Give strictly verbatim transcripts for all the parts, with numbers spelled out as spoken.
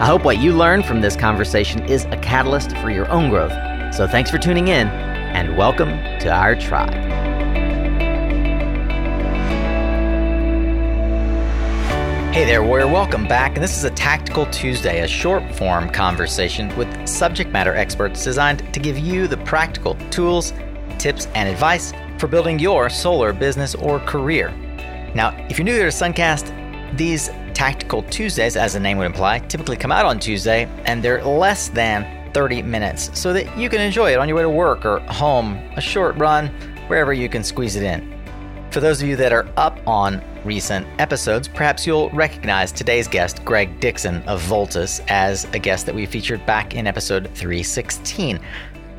I hope what you learn from this conversation is a catalyst for your own growth. So thanks for tuning in, and welcome to our tribe. Hey there, warrior. Welcome back. And this is a Tactical Tuesday, a short-form conversation with subject matter experts designed to give you the practical tools, tips, and advice for building your solar business or career. Now, if you're new here to SunCast, these Tactical Tuesdays, as the name would imply, typically come out on Tuesday, and they're less than thirty minutes so that you can enjoy it on your way to work or home, a short run, wherever you can squeeze it in. For those of you that are up on recent episodes, perhaps you'll recognize today's guest, Greg Dixon of Voltus, as a guest that we featured back in episode three sixteen.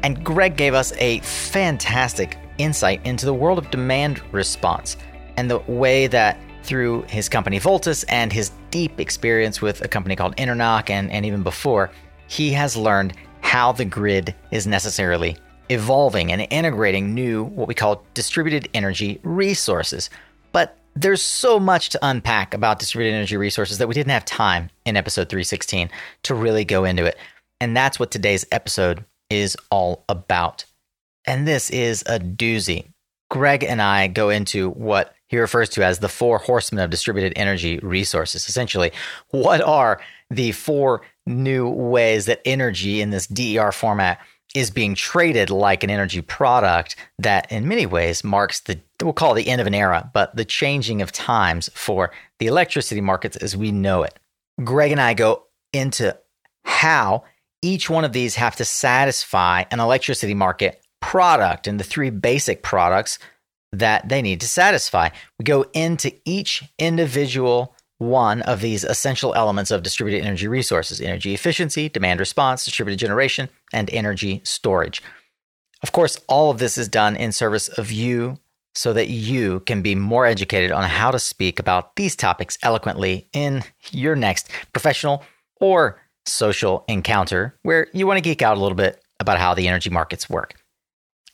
And Greg gave us a fantastic insight into the world of demand response and the way that through his company Voltus and his deep experience with a company called EnerNOC and, and even before, he has learned how the grid is necessarily evolving and integrating new, what we call distributed energy resources. But there's so much to unpack about distributed energy resources that we didn't have time in episode three sixteen to really go into it. And that's what today's episode is all about. And this is a doozy. Greg and I go into what he refers to as the four horsemen of distributed energy resources. Essentially, what are the four new ways that energy in this D E R format is being traded like an energy product that in many ways marks the, we'll call it the end of an era, but the changing of times for the electricity markets as we know it. Greg and I go into how each one of these have to satisfy an electricity market product and the three basic products that they need to satisfy. We go into each individual one of these essential elements of distributed energy resources: energy efficiency, demand response, distributed generation, and energy storage. Of course, all of this is done in service of you so that you can be more educated on how to speak about these topics eloquently in your next professional or social encounter where you want to geek out a little bit about how the energy markets work.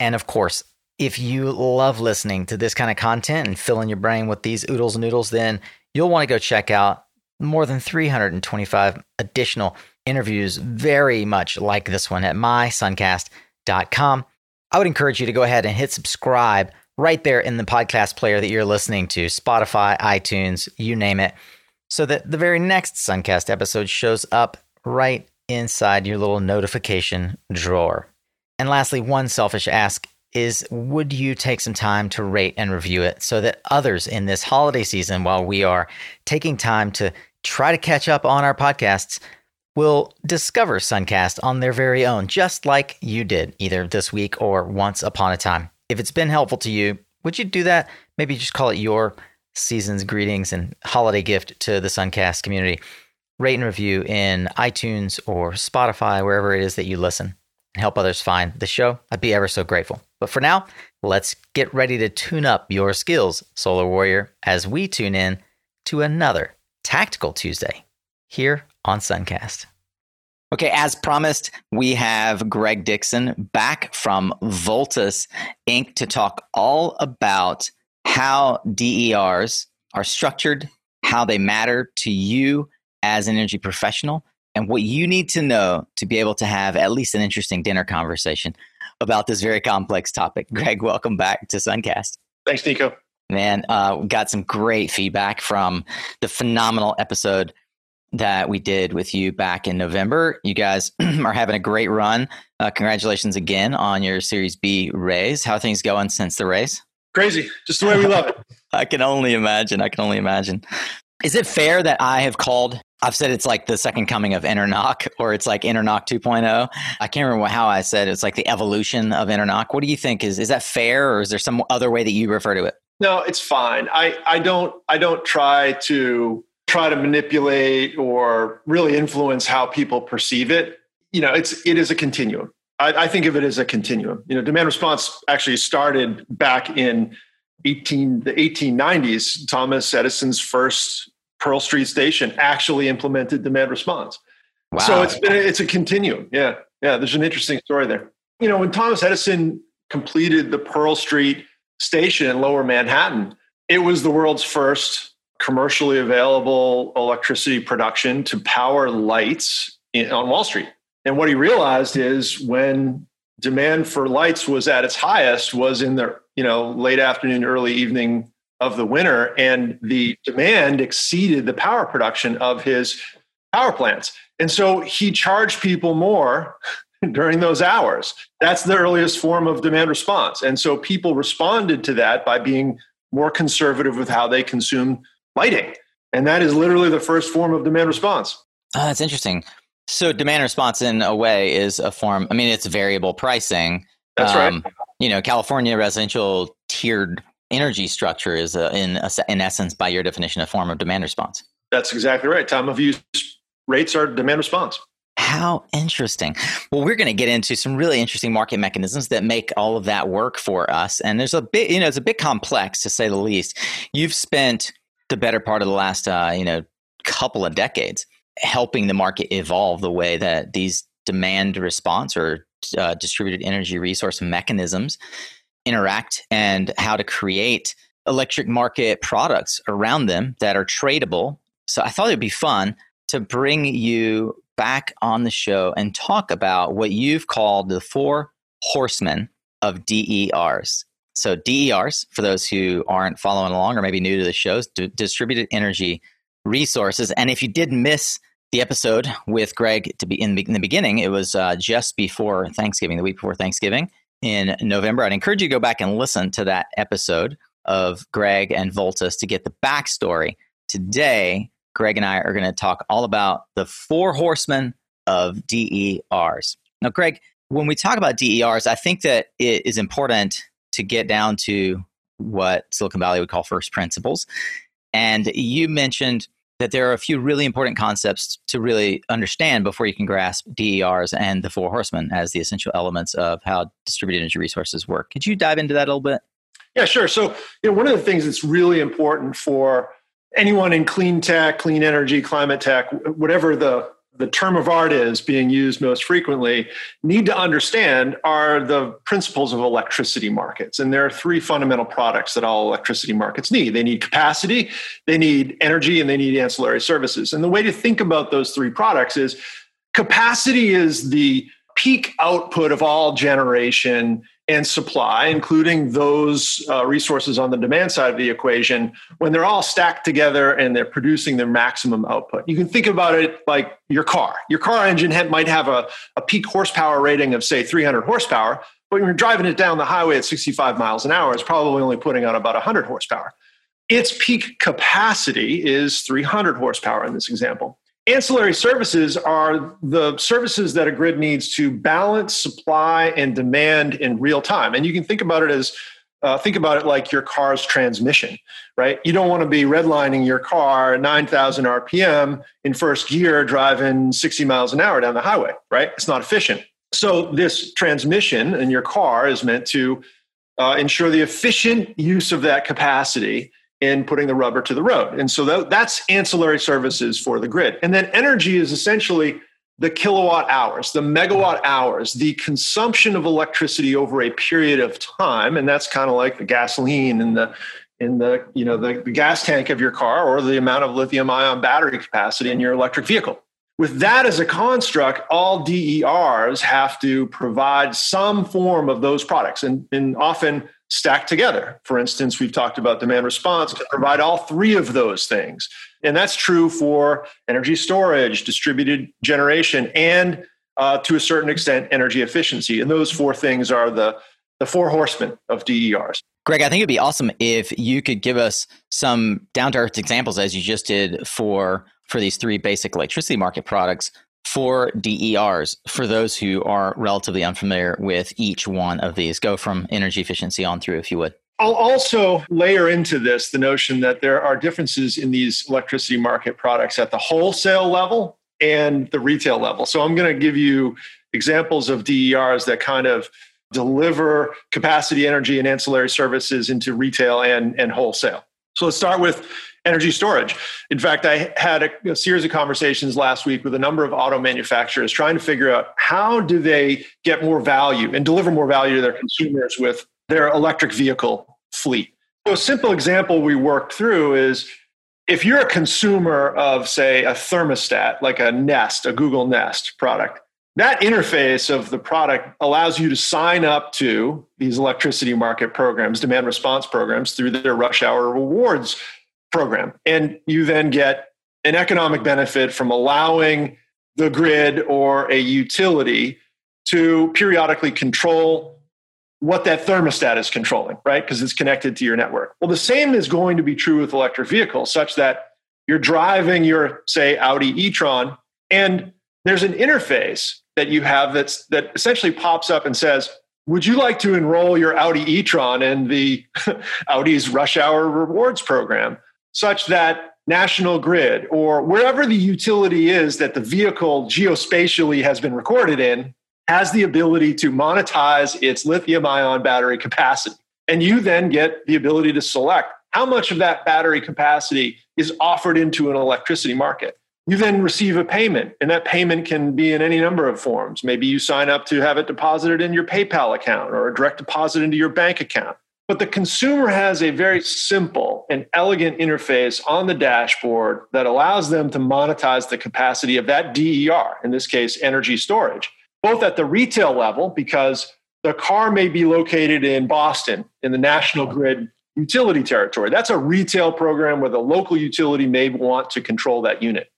And of course, if you love listening to this kind of content and filling your brain with these oodles and noodles, then you'll want to go check out more than three hundred twenty-five additional interviews, very much like this one, at my suncast dot com. I would encourage you to go ahead and hit subscribe right there in the podcast player that you're listening to, Spotify, iTunes, you name it, so that the very next SunCast episode shows up right inside your little notification drawer. And lastly, one selfish ask is, would you take some time to rate and review it so that others in this holiday season, while we are taking time to try to catch up on our podcasts, will discover SunCast on their very own, just like you did either this week or once upon a time. If it's been helpful to you, would you do that? Maybe just call it your season's greetings and holiday gift to the SunCast community. Rate and review in iTunes or Spotify, wherever it is that you listen, and help others find the show. I'd be ever so grateful. But for now, let's get ready to tune up your skills, Solar Warrior, as we tune in to another Tactical Tuesday here on SunCast. Okay, as promised, we have Greg Dixon back from Voltus Incorporated to talk all about how D E Rs are structured, how they matter to you as an energy professional, and what you need to know to be able to have at least an interesting dinner conversation about this very complex topic. Greg, welcome back to SunCast. Thanks, Nico. Man, uh, we got some great feedback from the phenomenal episode that we did with you back in November. You guys are having a great run. Uh, congratulations again on your Series B raise. How are things going since the raise? Crazy. Just the way we love it. I can only imagine. I can only imagine. Is it fair that I have called, I've said it's like the second coming of EnerNOC, or it's like EnerNOC two point oh. I can't remember how I said it. It's like the evolution of EnerNOC. What do you think? Is is that fair, or is there some other way that you refer to it? No, it's fine. I, I don't I don't try to try to manipulate or really influence how people perceive it. you know, it's it is a continuum. I, I think of it as a continuum. You know, demand response actually started back in eighteen the eighteen nineties. Thomas Edison's first Pearl Street Station actually implemented demand response. Wow. So it's been it's a continuum. Yeah, yeah. There's an interesting story there. You know, when Thomas Edison completed the Pearl Street Station in Lower Manhattan, it was the world's first commercially available electricity production to power lights in, on Wall Street. And what he realized is when demand for lights was at its highest was in the, you know, late afternoon, early evening of the winter, and the demand exceeded the power production of his power plants. And so he charged people more during those hours. That's the earliest form of demand response. And so people responded to that by being more conservative with how they consume lighting. And that is literally the first form of demand response. Oh, that's interesting. So demand response in a way is a form, I mean, it's variable pricing. That's um, right. You know, California residential tiered energy structure is a, in a, in essence, by your definition, a form of demand response. That's exactly right. Time of use rates are demand response. How interesting. Well, we're going to get into some really interesting market mechanisms that make all of that work for us. And there's a bit, you know, it's a bit complex to say the least. You've spent the better part of the last, uh, you know, couple of decades helping the market evolve the way that these demand response or uh, distributed energy resource mechanisms interact and how to create electric market products around them that are tradable. So I thought it'd be fun to bring you back on the show and talk about what you've called the four horsemen of D E Rs. So D E Rs, for those who aren't following along or maybe new to the shows, d- distributed energy resources. And if you did miss the episode with Greg to be in, in the beginning, it was uh, just before Thanksgiving, the week before Thanksgiving in November. I'd encourage you to go back and listen to that episode of Greg and Voltus to get the backstory. Today, Greg and I are going to talk all about the four horsemen of D E Rs. Now, Greg, when we talk about D E Rs, I think that it is important to get down to what Silicon Valley would call first principles. And you mentioned that there are a few really important concepts to really understand before you can grasp D E Rs and the four horsemen as the essential elements of how distributed energy resources work. Could you dive into that a little bit? Yeah, sure. So, you know, one of the things that's really important for anyone in clean tech, clean energy, climate tech, whatever the, the term of art is being used most frequently, need to understand are the principles of electricity markets. And there are three fundamental products that all electricity markets need. They need capacity, they need energy, and they need ancillary services. And the way to think about those three products is capacity is the peak output of all generation and supply, including those uh, resources on the demand side of the equation, when they're all stacked together and they're producing their maximum output. You can think about it like your car. Your car engine head might have a, a peak horsepower rating of, say, three hundred horsepower, but when you're driving it down the highway at sixty-five miles an hour, it's probably only putting on about one hundred horsepower. Its peak capacity is three hundred horsepower in this example. Ancillary services are the services that a grid needs to balance supply and demand in real time. And you can think about it as, uh, think about it like your car's transmission, right? You don't want to be redlining your car nine thousand R P M in first gear driving sixty miles an hour down the highway, right? It's not efficient. So this transmission in your car is meant to uh, ensure the efficient use of that capacity in putting the rubber to the road. And so that, that's ancillary services for the grid. And then energy is essentially the kilowatt hours, the megawatt hours, the consumption of electricity over a period of time. And that's kind of like the gasoline in the, in the, you know, the, the gas tank of your car or the amount of lithium ion battery capacity in your electric vehicle. With that as a construct, all D E Rs have to provide some form of those products and, and often stacked together. For instance, we've talked about demand response to provide all three of those things. And that's true for energy storage, distributed generation, and uh, to a certain extent, energy efficiency. And those four things are the, the four horsemen of D E Rs. Greg, I think it'd be awesome if you could give us some down-to-earth examples, as you just did for, for these three basic electricity market products, for D E Rs, for those who are relatively unfamiliar with each one of these. Go from energy efficiency on through, if you would. I'll also layer into this the notion that there are differences in these electricity market products at the wholesale level and the retail level. So I'm going to give you examples of D E Rs that kind of deliver capacity, energy, and ancillary services into retail and, and wholesale. So let's start with energy storage. In fact, I had a, a series of conversations last week with a number of auto manufacturers trying to figure out how do they get more value and deliver more value to their consumers with their electric vehicle fleet. So a simple example we worked through is if you're a consumer of, say, a thermostat, like a Nest, a Google Nest product, that interface of the product allows you to sign up to these electricity market programs, demand response programs through their rush hour rewards program. And you then get an economic benefit from allowing the grid or a utility to periodically control what that thermostat is controlling, right? Because it's connected to your network. Well, the same is going to be true with electric vehicles, such that you're driving your, say, Audi e-tron, and there's an interface that you have that's that essentially pops up and says, would you like to enroll your Audi e-tron in the Audi's rush hour rewards program, such that National Grid or wherever the utility is that the vehicle geospatially has been recorded in has the ability to monetize its lithium-ion battery capacity. And you then get the ability to select how much of that battery capacity is offered into an electricity market. You then receive a payment, and that payment can be in any number of forms. Maybe you sign up to have it deposited in your PayPal account or a direct deposit into your bank account. But the consumer has a very simple and elegant interface on the dashboard that allows them to monetize the capacity of that D E R, in this case, energy storage, both at the retail level, because the car may be located in Boston in the National Grid utility territory. That's a retail program where the local utility may want to control that unit.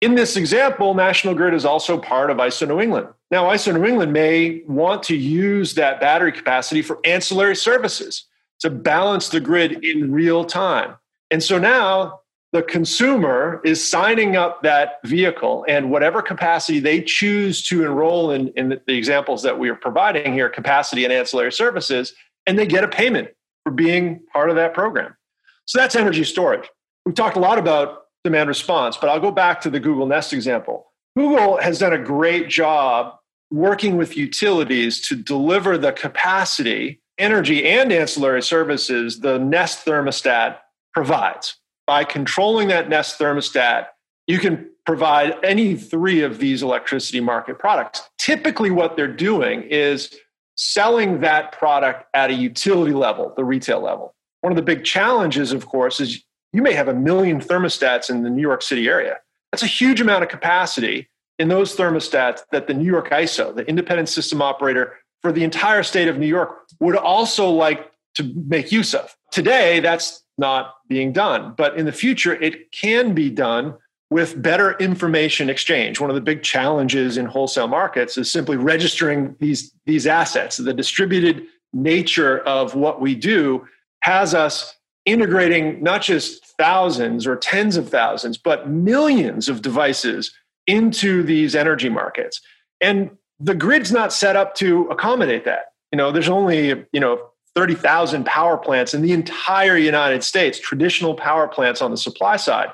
In this example, National Grid is also part of I S O New England. Now, I S O New England may want to use that battery capacity for ancillary services to balance the grid in real time. And so now the consumer is signing up that vehicle, and whatever capacity they choose to enroll in, in the examples that we are providing here, capacity and ancillary services, and they get a payment for being part of that program. So that's energy storage. We've talked a lot about demand response, but I'll go back to the Google Nest example. Google has done a great job working with utilities to deliver the capacity, energy, and ancillary services the Nest thermostat provides. By controlling that Nest thermostat, you can provide any three of these electricity market products. Typically, what they're doing is selling that product at a utility level, the retail level. One of the big challenges, of course, is you may have a million thermostats in the New York City area. That's a huge amount of capacity in those thermostats that the New York I S O, the independent system operator for the entire state of New York, would also like to make use of. Today, that's not being done. But in the future, it can be done with better information exchange. One of the big challenges in wholesale markets is simply registering these, these assets. The distributed nature of what we do has us integrating not just thousands or tens of thousands, but millions of devices into these energy markets. And the grid's not set up to accommodate that. You know, there's only, you know, thirty thousand power plants in the entire United States, traditional power plants on the supply side.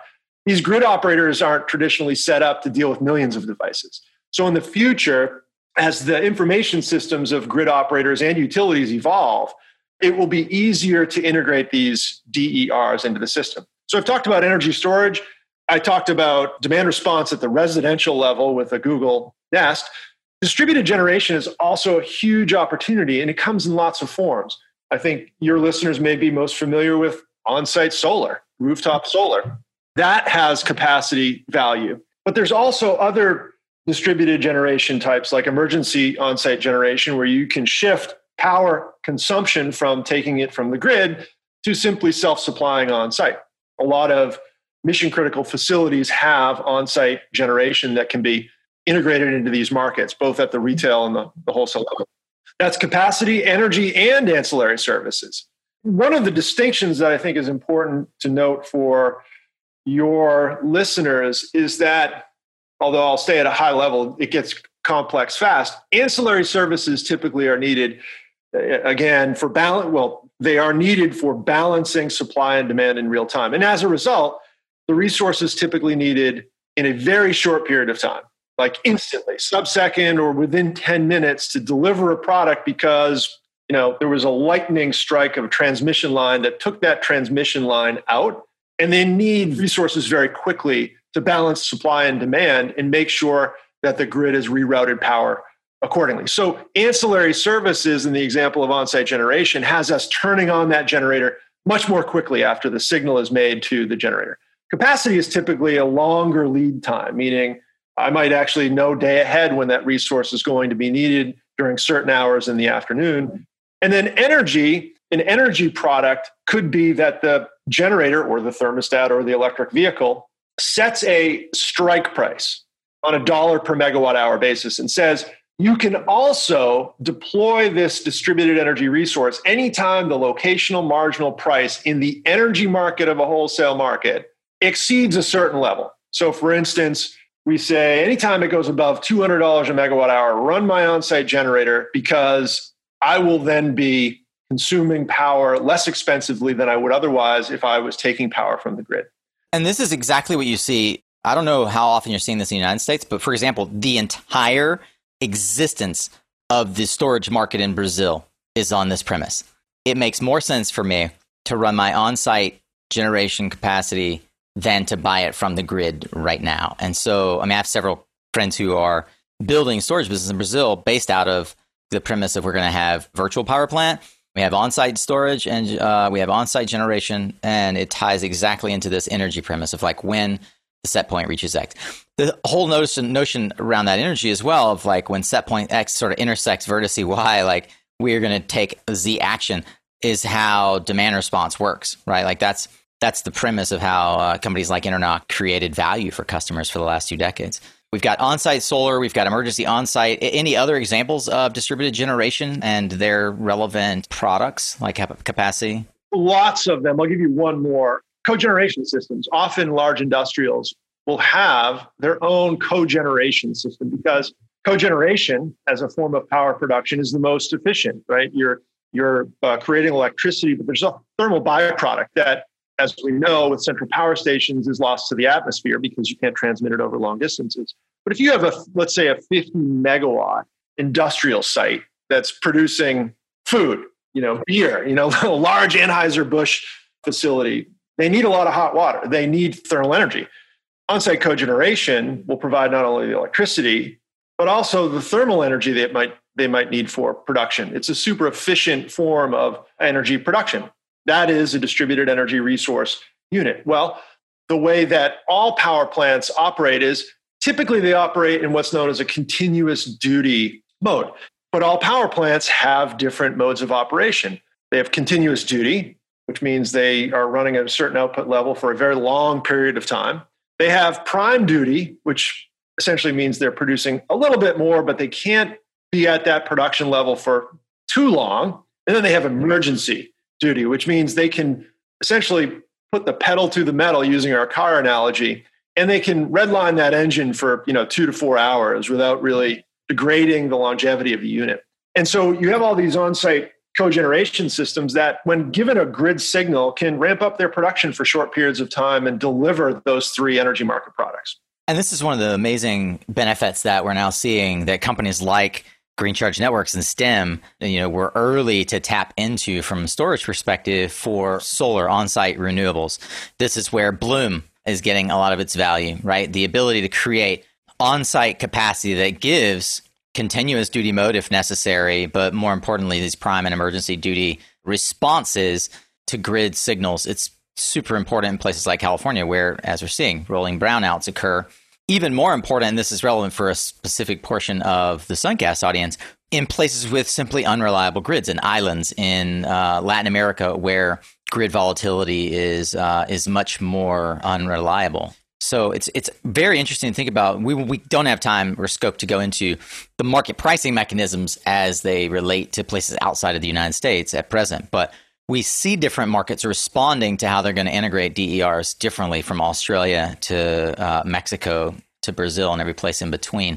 These grid operators aren't traditionally set up to deal with millions of devices. So in the future, as the information systems of grid operators and utilities evolve, it will be easier to integrate these D E Rs into the system. So I've talked about energy storage. I talked about demand response at the residential level with a Google Nest. Distributed generation is also a huge opportunity, and it comes in lots of forms. I think your listeners may be most familiar with on-site solar, rooftop solar. That has capacity value. But there's also other distributed generation types like emergency on-site generation, where you can shift power consumption from taking it from the grid to simply self-supplying on-site. A lot of mission-critical facilities have on-site generation that can be integrated into these markets, both at the retail and the, the wholesale level. That's capacity, energy, and ancillary services. One of the distinctions that I think is important to note for your listeners is that, although I'll stay at a high level, it gets complex fast. Ancillary services typically are needed Again, for balance, well, they are needed for balancing supply and demand in real time. And as a result, the resources typically needed in a very short period of time, like instantly, sub-second or within ten minutes, to deliver a product because, you know, there was a lightning strike of a transmission line that took that transmission line out. And they need resources very quickly to balance supply and demand and make sure that the grid is rerouted power accordingly. So ancillary services, in the example of on-site generation, has us turning on that generator much more quickly after the signal is made to the generator. Capacity is typically a longer lead time, meaning I might actually know day ahead when that resource is going to be needed during certain hours in the afternoon. And then energy, an energy product could be that the generator or the thermostat or the electric vehicle sets a strike price on a dollar per megawatt hour basis and says, you can also deploy this distributed energy resource anytime the locational marginal price in the energy market of a wholesale market exceeds a certain level. So for instance, we say anytime it goes above two hundred dollars a megawatt hour, run my on-site generator because I will then be consuming power less expensively than I would otherwise if I was taking power from the grid. And this is exactly what you see. I don't know how often you're seeing this in the United States, but for example, the entire existence of the storage market in Brazil is on this premise. It makes more sense for me to run my on-site generation capacity than to buy it from the grid right now. And so, I mean, I have several friends who are building storage business in Brazil based out of the premise of we're going to have virtual power plant, we have on-site storage, and uh, we have on-site generation, and it ties exactly into this energy premise of like when the set point reaches X. The whole notion, notion around that energy as well of like when set point X sort of intersects vertice Y, like we're going to take Z action is how demand response works, right? Like that's That's the premise of how uh, companies like EnerNOC created value for customers for the last two decades. We've got on-site solar, we've got emergency on-site. Any other examples of distributed generation and their relevant products like capacity? Lots of them. I'll give you one more. Cogeneration systems. Often large industrials will have their own cogeneration system because cogeneration as a form of power production is the most efficient, right? You're, you're uh, creating electricity, but there's a thermal byproduct that, as we know, with central power stations is lost to the atmosphere because you can't transmit it over long distances. But if you have, a, let's say, a fifty megawatt industrial site that's producing food, you know, beer, you know, a large Anheuser-Busch facility, they need a lot of hot water. They need thermal energy. On-site cogeneration will provide not only the electricity, but also the thermal energy that might they might need for production. It's a super efficient form of energy production. That is a distributed energy resource unit. Well, the way that all power plants operate is typically they operate in what's known as a continuous duty mode. But all power plants have different modes of operation. They have continuous duty, which means they are running at a certain output level for a very long period of time. They have prime duty, which essentially means they're producing a little bit more, but they can't be at that production level for too long. And then they have emergency duty, which means they can essentially put the pedal to the metal, using our car analogy, and they can redline that engine for, you know, two to four hours without really degrading the longevity of the unit. And so you have all these on-site cogeneration systems that, when given a grid signal, can ramp up their production for short periods of time and deliver those three energy market products. And this is one of the amazing benefits that we're now seeing that companies like Green Charge Networks and STEM, you know, were early to tap into from a storage perspective for solar on-site renewables. This is where Bloom is getting a lot of its value, right? The ability to create on-site capacity that gives continuous duty mode if necessary, but more importantly, these prime and emergency duty responses to grid signals. It's super important in places like California where, as we're seeing, rolling brownouts occur. Even more important, and this is relevant for a specific portion of the SunCast audience, in places with simply unreliable grids and islands in uh, Latin America where grid volatility is uh, is much more unreliable. So it's it's very interesting to think about. We we don't have time or scope to go into the market pricing mechanisms as they relate to places outside of the United States at present, but we see different markets responding to how they're going to integrate D E Rs differently from Australia to uh, Mexico to Brazil and every place in between.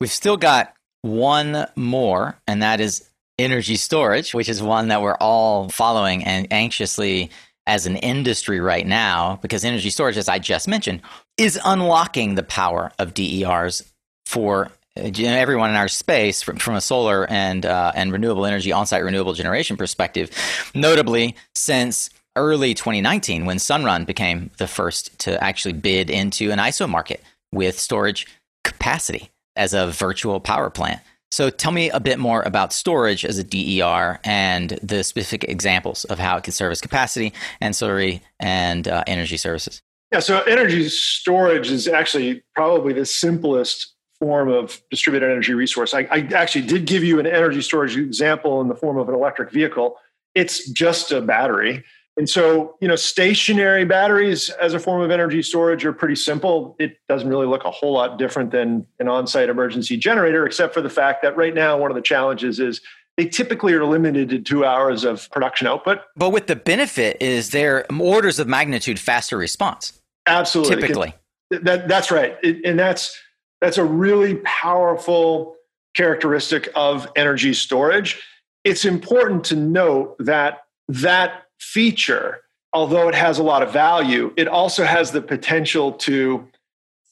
We've still got one more, and that is energy storage, which is one that we're all following and anxiously as an industry right now, because energy storage, as I just mentioned, is unlocking the power of D E Rs for everyone in our space from, from a solar and uh, and renewable energy, on-site renewable generation perspective, notably since early twenty nineteen, when Sunrun became the first to actually bid into an I S O market with storage capacity as a virtual power plant. So tell me a bit more about storage as a D E R and the specific examples of how it can service capacity, ancillary, and uh, energy services. Yeah, so energy storage is actually probably the simplest form of distributed energy resource. I, I actually did give you an energy storage example in the form of an electric vehicle. It's just a battery. And so, you know, stationary batteries as a form of energy storage are pretty simple. It doesn't really look a whole lot different than an on-site emergency generator, except for the fact that right now, one of the challenges is they typically are limited to two hours of production output. But with the benefit is their orders of magnitude faster response. Absolutely. Typically. It, that, that's right. It, and that's that's a really powerful characteristic of energy storage. It's important to note that that feature, although it has a lot of value, it also has the potential to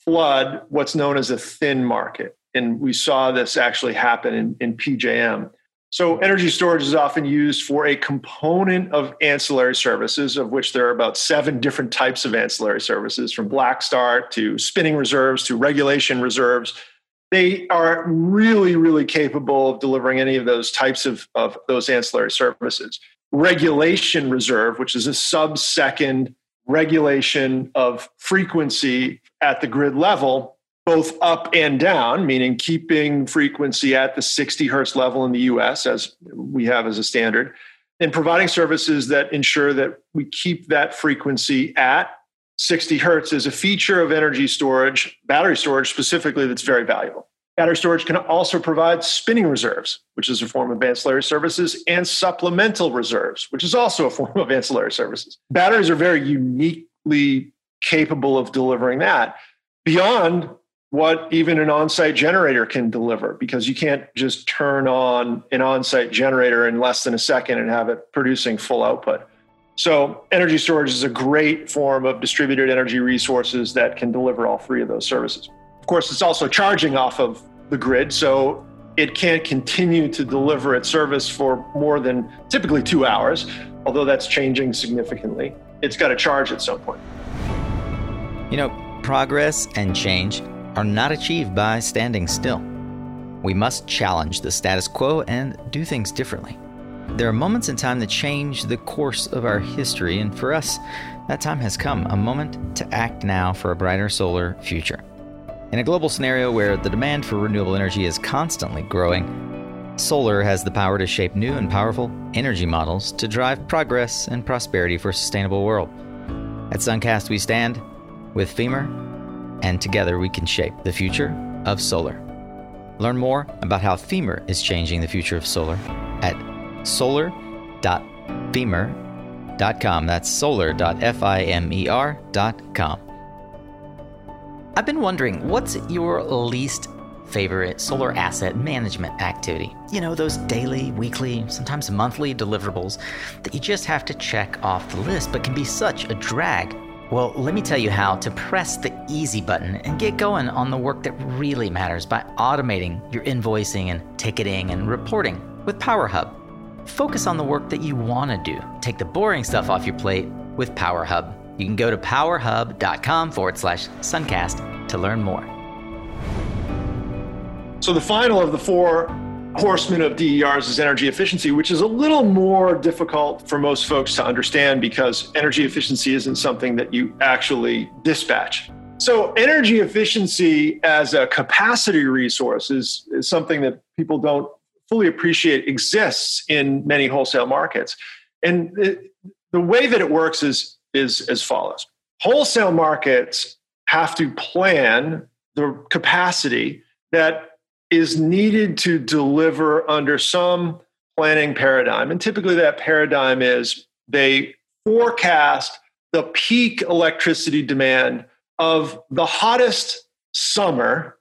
flood what's known as a thin market. And we saw this actually happen in, in P J M. So energy storage is often used for a component of ancillary services, of which there are about seven different types of ancillary services, from black start to spinning reserves to regulation reserves. They are really, really capable of delivering any of those types of, of those ancillary services. Regulation reserve, which is a sub-second regulation of frequency at the grid level, both up and down, meaning keeping frequency at the sixty hertz level in the U S as we have as a standard, and providing services that ensure that we keep that frequency at sixty hertz is a feature of energy storage, battery storage specifically, that's very valuable. Battery storage can also provide spinning reserves, which is a form of ancillary services, and supplemental reserves, which is also a form of ancillary services. Batteries are very uniquely capable of delivering that beyond what even an on-site generator can deliver, because you can't just turn on an on-site generator in less than a second and have it producing full output. So energy storage is a great form of distributed energy resources that can deliver all three of those services. Of course, it's also charging off of the grid, so it can't continue to deliver its service for more than typically two hours, although that's changing significantly. It's got to charge at some point. You know, progress and change are not achieved by standing still. We must challenge the status quo and do things differently. There are moments in time that change the course of our history, and for us, that time has come, a moment to act now for a brighter solar future. In a global scenario where the demand for renewable energy is constantly growing, solar has the power to shape new and powerful energy models to drive progress and prosperity for a sustainable world. At SunCast, we stand with FEMUR, and together we can shape the future of solar. Learn more about how FEMUR is changing the future of solar at solar dot femer dot com. That's solar dot femer dot com. I've been wondering, what's your least favorite solar asset management activity? You know, those daily, weekly, sometimes monthly deliverables that you just have to check off the list, but can be such a drag. Well, let me tell you how to press the easy button and get going on the work that really matters by automating your invoicing and ticketing and reporting with PowerHub. Focus on the work that you want to do. Take the boring stuff off your plate with PowerHub. You can go to powerhub.com forward slash suncast to learn more. So the final of the four horsemen of D E Rs is energy efficiency, which is a little more difficult for most folks to understand because energy efficiency isn't something that you actually dispatch. So energy efficiency as a capacity resource is, is something that people don't fully appreciate exists in many wholesale markets. And it, the way that it works is is as follows. Wholesale markets have to plan the capacity that is needed to deliver under some planning paradigm. And typically that paradigm is they forecast the peak electricity demand of the hottest summer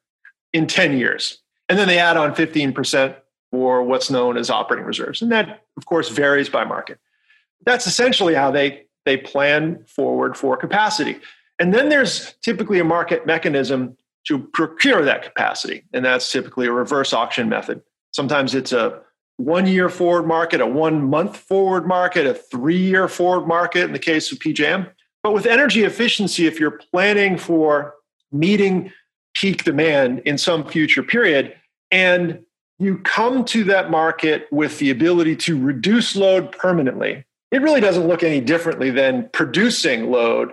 in ten years. And then they add on fifteen percent for what's known as operating reserves. And that, of course, varies by market. That's essentially how they They plan forward for capacity. And then there's typically a market mechanism to procure that capacity. And that's typically a reverse auction method. Sometimes it's a one-year forward market, a one-month forward market, a three-year forward market in the case of P J M. But with energy efficiency, if you're planning for meeting peak demand in some future period, and you come to that market with the ability to reduce load permanently, it really doesn't look any differently than producing load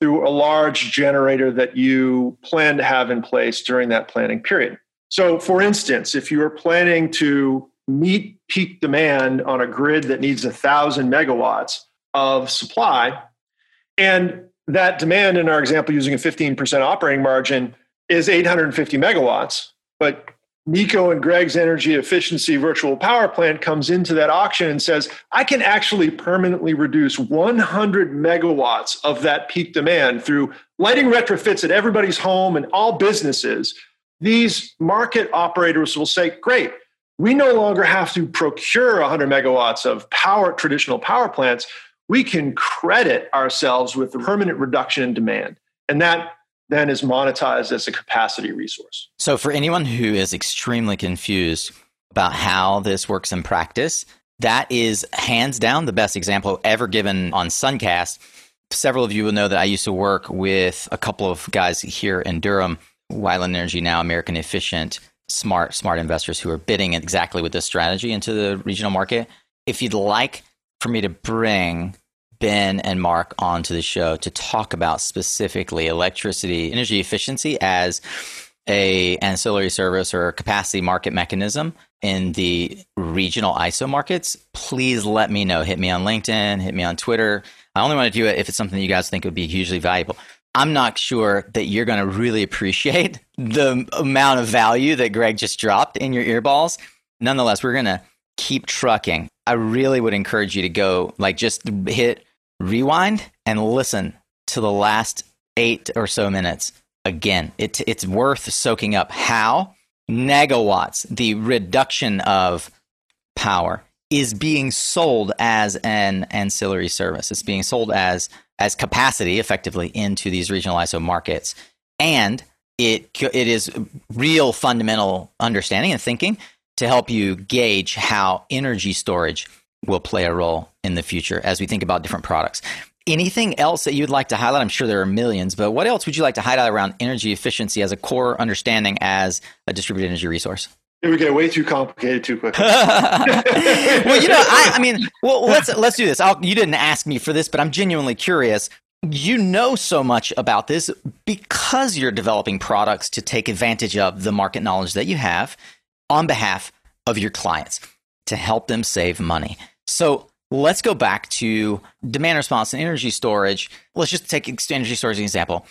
through a large generator that you plan to have in place during that planning period. So for instance, if you are planning to meet peak demand on a grid that needs one thousand megawatts of supply, and that demand, in our example, using a fifteen percent operating margin, is eight hundred fifty megawatts. But Nico and Greg's energy efficiency virtual power plant comes into that auction and says, I can actually permanently reduce one hundred megawatts of that peak demand through lighting retrofits at everybody's home and all businesses. These market operators will say, great, we no longer have to procure one hundred megawatts of power, traditional power plants. We can credit ourselves with the permanent reduction in demand. And that then is monetized as a capacity resource. So for anyone who is extremely confused about how this works in practice, that is hands down the best example ever given on SunCast. Several of you will know that I used to work with a couple of guys here in Durham, Wildland Energy, now American Efficient, smart, smart investors who are bidding exactly with this strategy into the regional market. If you'd like for me to bring Ben and Mark onto the show to talk about specifically electricity, energy efficiency as a ancillary service or capacity market mechanism in the regional I S O markets, please let me know. Hit me on LinkedIn, hit me on Twitter. I only want to do it if it's something that you guys think would be hugely valuable. I'm not sure that you're going to really appreciate the amount of value that Greg just dropped in your earballs. Nonetheless, we're going to keep trucking. I really would encourage you to go, like, just hit rewind and listen to the last eight or so minutes again. It, it's worth soaking up how megawatts, the reduction of power, is being sold as an ancillary service. It's being sold as as capacity, effectively, into these regional I S O markets. And it it is real fundamental understanding and thinking to help you gauge how energy storage will play a role in the future as we think about different products. Anything else that you'd like to highlight? I'm sure there are millions, but what else would you like to highlight around energy efficiency as a core understanding as a distributed energy resource? It would get way too complicated too quickly. Well, you know, I, I mean, well, let's let's do this. I'll, you didn't ask me for this, but I'm genuinely curious. You know so much about this because you're developing products to take advantage of the market knowledge that you have on behalf of your clients to help them save money. So let's go back to demand response and energy storage. Let's just take energy storage as an example.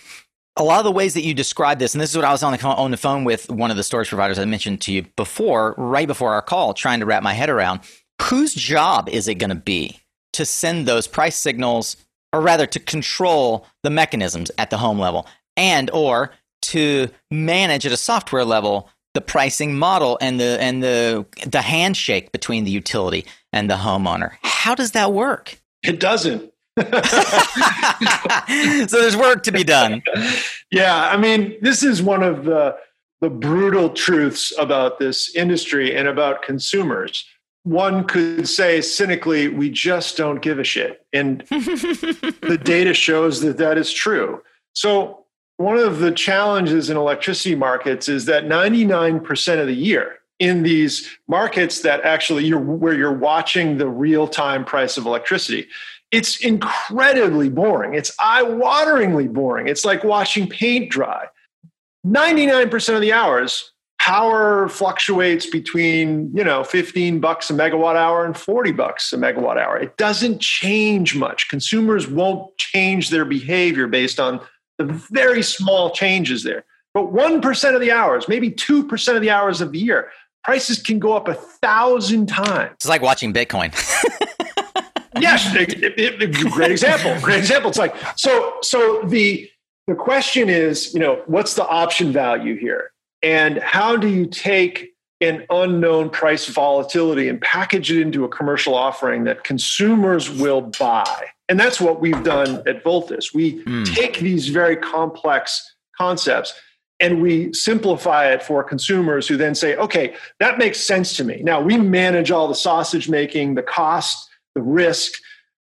A lot of the ways that you describe this, and this is what I was on the, on the phone with one of the storage providers I mentioned to you before, right before our call, trying to wrap my head around, whose job is it going to be to send those price signals, or rather to control the mechanisms at the home level, and or to manage at a software level the pricing model and the and the the handshake between the utility and the homeowner? How does that work? It doesn't. So there's work to be done. Yeah, I mean, this is one of the the brutal truths about this industry and about consumers. One could say cynically, we just don't give a shit, and the data shows that that is true. So one of the challenges in electricity markets is that ninety-nine percent of the year in these markets that actually you're, where you're watching the real-time price of electricity, it's incredibly boring. It's eye-wateringly boring. It's like watching paint dry. ninety-nine percent of the hours, power fluctuates between, you know, fifteen bucks a megawatt hour and forty bucks a megawatt hour. It doesn't change much. Consumers won't change their behavior based on the very small changes there. But one percent of the hours, maybe two percent of the hours of the year, prices can go up a thousand times. It's like watching Bitcoin. Yes, it, it, it, great example. Great example. It's like, so so the the question is, you know, what's the option value here? And how do you take an unknown price volatility and package it into a commercial offering that consumers will buy? And that's what we've done at Voltus. We mm. take these very complex concepts and we simplify it for consumers who then say, okay, that makes sense to me. Now we manage all the sausage making, the cost, the risk,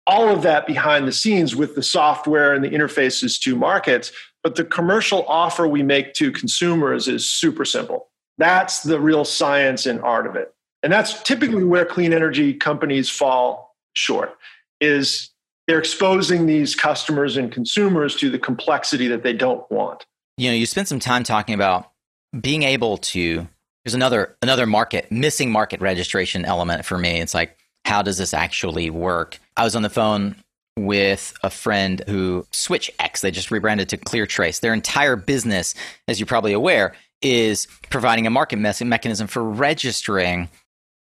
all of that behind the scenes with the software and the interfaces to markets. But the commercial offer we make to consumers is super simple. That's the real science and art of it. And that's typically where clean energy companies fall short, is they're exposing these customers and consumers to the complexity that they don't want. You know, you spent some time talking about being able to, there's another another market, missing market registration element for me. It's like, how does this actually work? I was on the phone with a friend who, SwitchX, they just rebranded to ClearTrace. Their entire business, as you're probably aware, is providing a market me- mechanism for registering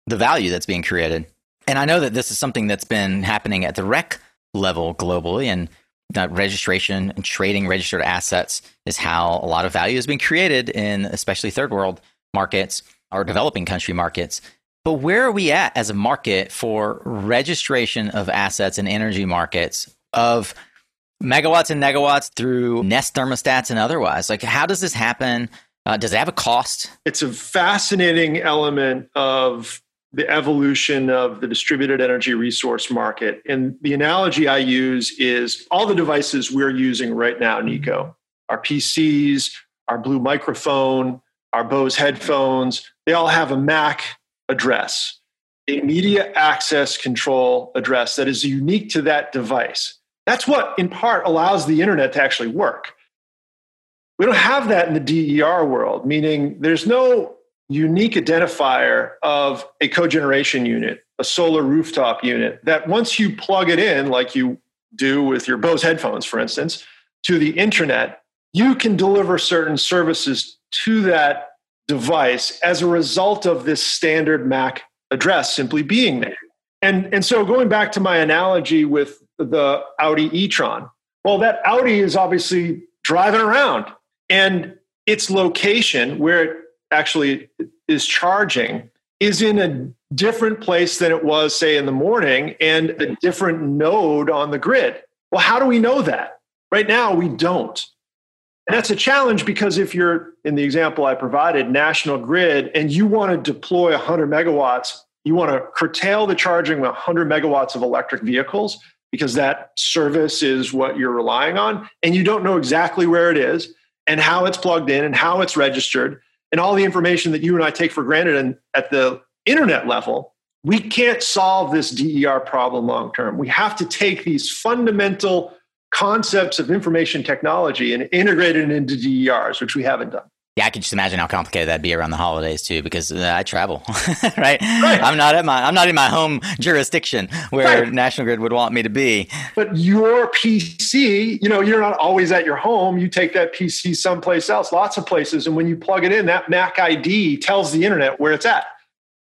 the value that's being created. And I know that this is something that's been happening at the rec level globally, and that registration and trading registered assets is how a lot of value has been created in especially third world markets or developing country markets. But where are we at as a market for registration of assets in energy markets of megawatts and negawatts through Nest thermostats and otherwise? Like, how does this happen? Uh, does it have a cost? It's a fascinating element of the evolution of the distributed energy resource market. And the analogy I use is all the devices we're using right now, Nico, our P Cs, our Blue microphone, our Bose headphones, they all have a M A C address, a media access control address that is unique to that device. That's what in part allows the internet to actually work. We don't have that in the D E R world, meaning there's no unique identifier of a cogeneration unit, a solar rooftop unit, that once you plug it in, like you do with your Bose headphones, for instance, to the internet, you can deliver certain services to that device as a result of this standard M A C address simply being there. And, and so going back to my analogy with the Audi e-tron, well, that Audi is obviously driving around, and its location where it actually is charging is in a different place than it was, say, in the morning, and a different node on the grid. Well, how do we know that? Right now, we don't. And that's a challenge because if you're, in the example I provided, National Grid, and you want to deploy one hundred megawatts, you want to curtail the charging with one hundred megawatts of electric vehicles because that service is what you're relying on, and you don't know exactly where it is and how it's plugged in and how it's registered. And all the information that you and I take for granted and at the internet level, we can't solve this D E R problem long term. We have to take these fundamental concepts of information technology and integrate it into D E Rs, which we haven't done. Yeah, I can just imagine how complicated that'd be around the holidays too, because uh, I travel, right? right? I'm not at my I'm not in my home jurisdiction where right. National Grid would want me to be. But your P C, you know, you're not always at your home. You take that P C someplace else, lots of places, and when you plug it in, that M A C I D tells the internet where it's at.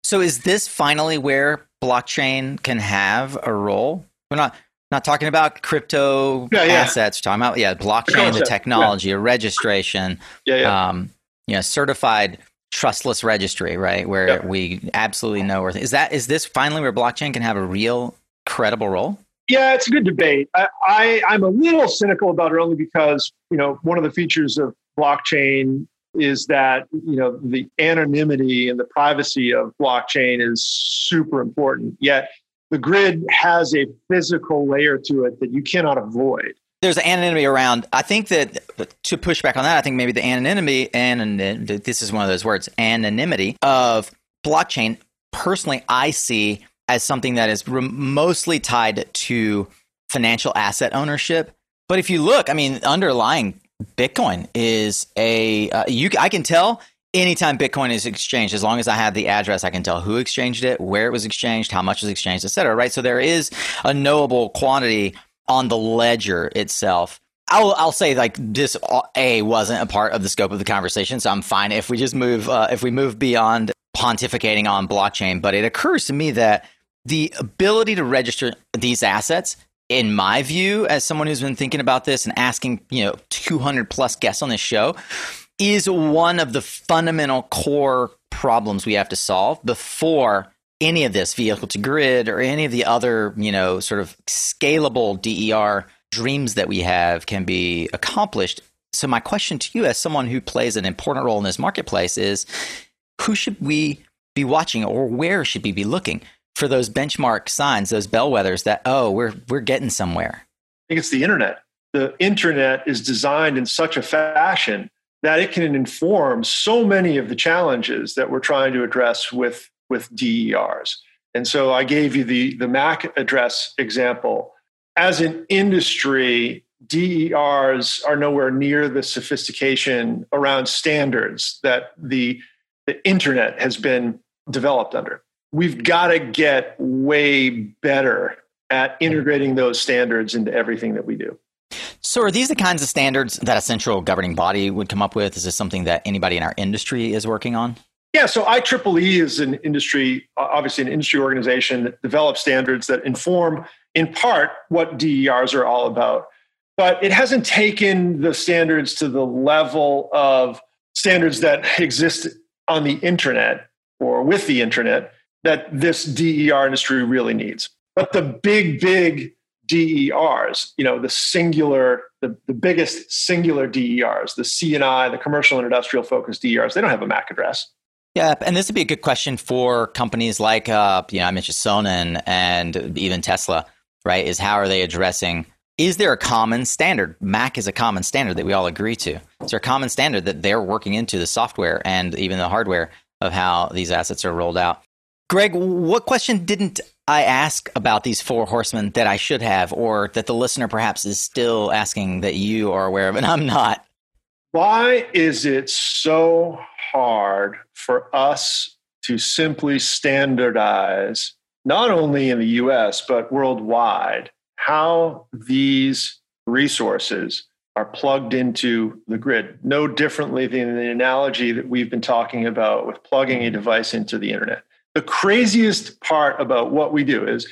So, is this finally where blockchain can have a role? We're not not talking about crypto yeah, assets. Yeah. We're talking about yeah, blockchain, the, the technology, yeah. a registration. Yeah, yeah. Um, You know, certified trustless registry, right? Where yep. we absolutely know where is that. Is this finally where blockchain can have a real credible role? Yeah, it's a good debate. I, I, I'm a little cynical about it only because, you know, one of the features of blockchain is that, you know, the anonymity and the privacy of blockchain is super important. Yet the grid has a physical layer to it that you cannot avoid. There's anonymity around. I think that to push back on that, I think maybe the anonymity and this is one of those words, anonymity of blockchain. Personally, I see as something that is mostly tied to financial asset ownership. But if you look, I mean, underlying Bitcoin is a uh, you. I can tell anytime Bitcoin is exchanged, as long as I have the address, I can tell who exchanged it, where it was exchanged, how much was exchanged, et cetera. Right. So there is a knowable quantity on the ledger itself. I'll I'll say like this A wasn't a part of the scope of the conversation, so I'm fine if we just move uh, if we move beyond pontificating on blockchain. But it occurs to me that the ability to register these assets, in my view, as someone who's been thinking about this and asking, you know, two hundred plus guests on this show, is one of the fundamental core problems we have to solve before any of this vehicle to grid or any of the other, you know, sort of scalable D E R dreams that we have can be accomplished. So my question to you as someone who plays an important role in this marketplace is, who should we be watching, or where should we be looking for those benchmark signs, those bellwethers that, oh, we're we're getting somewhere? I think it's the internet. The internet is designed in such a fashion that it can inform so many of the challenges that we're trying to address with, with D E Rs. And so I gave you the, the M A C address example. As an industry, D E Rs are nowhere near the sophistication around standards that the, the internet has been developed under. We've got to get way better at integrating those standards into everything that we do. So are these the kinds of standards that a central governing body would come up with? Is this something that anybody in our industry is working on? Yeah, so I triple E is an industry, obviously an industry organization that develops standards that inform, in part, what D E Rs are all about. But it hasn't taken the standards to the level of standards that exist on the internet or with the internet that this D E R industry really needs. But the big, big D E Rs, you know, the singular, the, the biggest singular D E Rs, the C and I, the commercial and industrial focused D E Rs, they don't have a M A C address. Yeah, and this would be a good question for companies like, uh, you know, I mentioned Sonnen and even Tesla, right? Is how are they addressing, is there a common standard? M A C is a common standard that we all agree to. Is there a common standard that they're working into the software and even the hardware of how these assets are rolled out? Greg, what question didn't I ask about these four horsemen that I should have, or that the listener perhaps is still asking that you are aware of and I'm not? Why is it so hard for us to simply standardize, not only in the U S, but worldwide, how these resources are plugged into the grid? No differently than the analogy that we've been talking about with plugging a device into the internet. The craziest part about what we do is,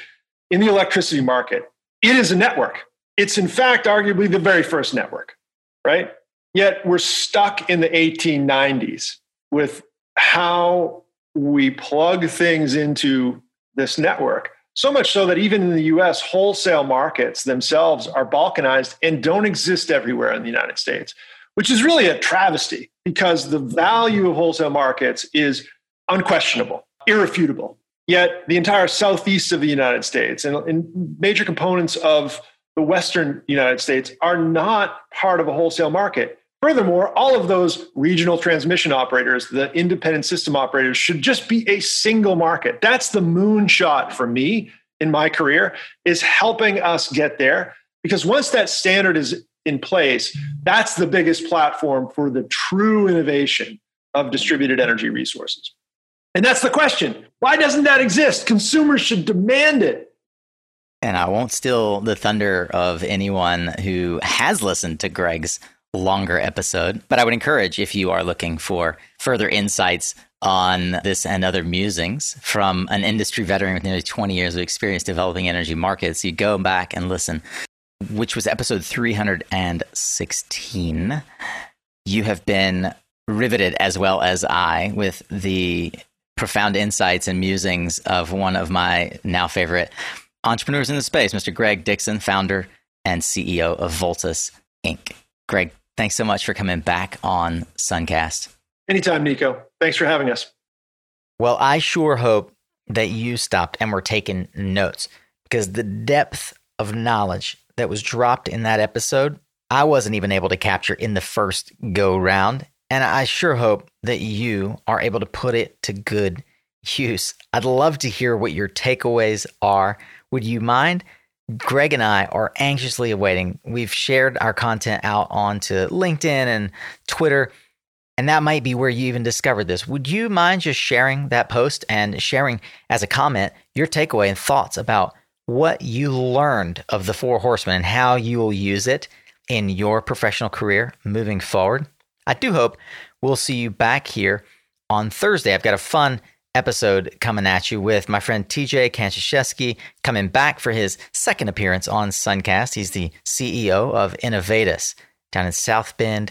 in the electricity market, it is a network. It's, in fact, arguably the very first network, right? Yet we're stuck in the eighteen nineties with how we plug things into this network. So much so that even in the U S, wholesale markets themselves are balkanized and don't exist everywhere in the United States, which is really a travesty because the value of wholesale markets is unquestionable, irrefutable. Yet the entire southeast of the United States and, and major components of the Western United States are not part of a wholesale market. Furthermore, all of those regional transmission operators, the independent system operators, should just be a single market. That's the moonshot for me in my career, is helping us get there. Because once that standard is in place, that's the biggest platform for the true innovation of distributed energy resources. And that's the question. Why doesn't that exist? Consumers should demand it. And I won't steal the thunder of anyone who has listened to Greg's longer episode, but I would encourage, if you are looking for further insights on this and other musings from an industry veteran with nearly twenty years of experience developing energy markets, you go back and listen, which was episode three hundred sixteen. You have been riveted, as well as I, with the profound insights and musings of one of my now favorite entrepreneurs in the space, Mister Greg Dixon, founder and C E O of Voltus, Incorporated. Greg, thanks so much for coming back on Suncast. Anytime, Nico. Thanks for having us. Well, I sure hope that you stopped and were taking notes, because the depth of knowledge that was dropped in that episode, I wasn't even able to capture in the first go round. And I sure hope that you are able to put it to good use. I'd love to hear what your takeaways are. Would you mind? Greg and I are anxiously awaiting. We've shared our content out onto LinkedIn and Twitter, and that might be where you even discovered this. Would you mind just sharing that post and sharing as a comment your takeaway and thoughts about what you learned of the Four Horsemen and how you will use it in your professional career moving forward? I do hope we'll see you back here on Thursday. I've got a fun episode coming at you with my friend T J Kaczeszewski, coming back for his second appearance on Suncast. He's the C E O of Innovatus down in South Bend,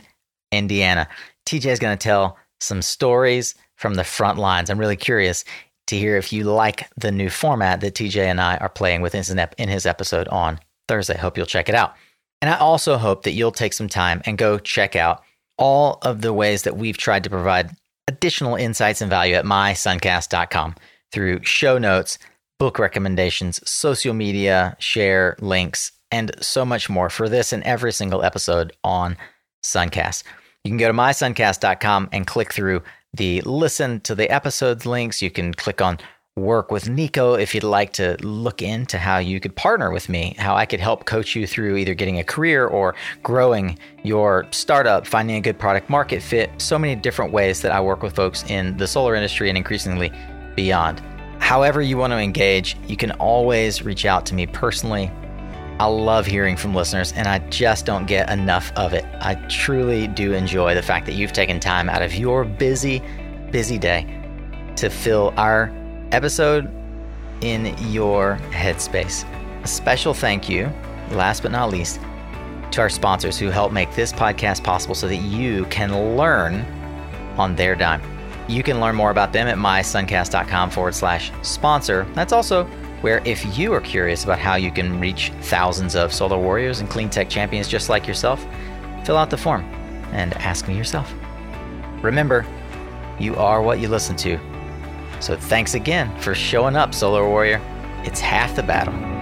Indiana. T J is going to tell some stories from the front lines. I'm really curious to hear if you like the new format that T J and I are playing with in his episode on Thursday. Hope you'll check it out. And I also hope that you'll take some time and go check out all of the ways that we've tried to provide additional insights and value at my suncast dot com through show notes, book recommendations, social media, share links, and so much more for this and every single episode on Suncast. You can go to my suncast dot com and click through the listen to the episodes links. You can click on work with Nico if you'd like to look into how you could partner with me, how I could help coach you through either getting a career or growing your startup, finding a good product market fit. So many different ways that I work with folks in the solar industry and increasingly beyond. However you want to engage, you can always reach out to me personally. I love hearing from listeners, and I just don't get enough of it. I truly do enjoy the fact that you've taken time out of your busy, busy day to fill our episode in your headspace. A special thank you, last but not least, to our sponsors who help make this podcast possible so that you can learn on their dime. You can learn more about them at mysuncast.com forward slash sponsor. That's also where if you are curious about how you can reach thousands of solar warriors and clean tech champions just like yourself, fill out the form and ask me yourself. Remember, you are what you listen to. So thanks again for showing up, Solar Warrior. It's half the battle.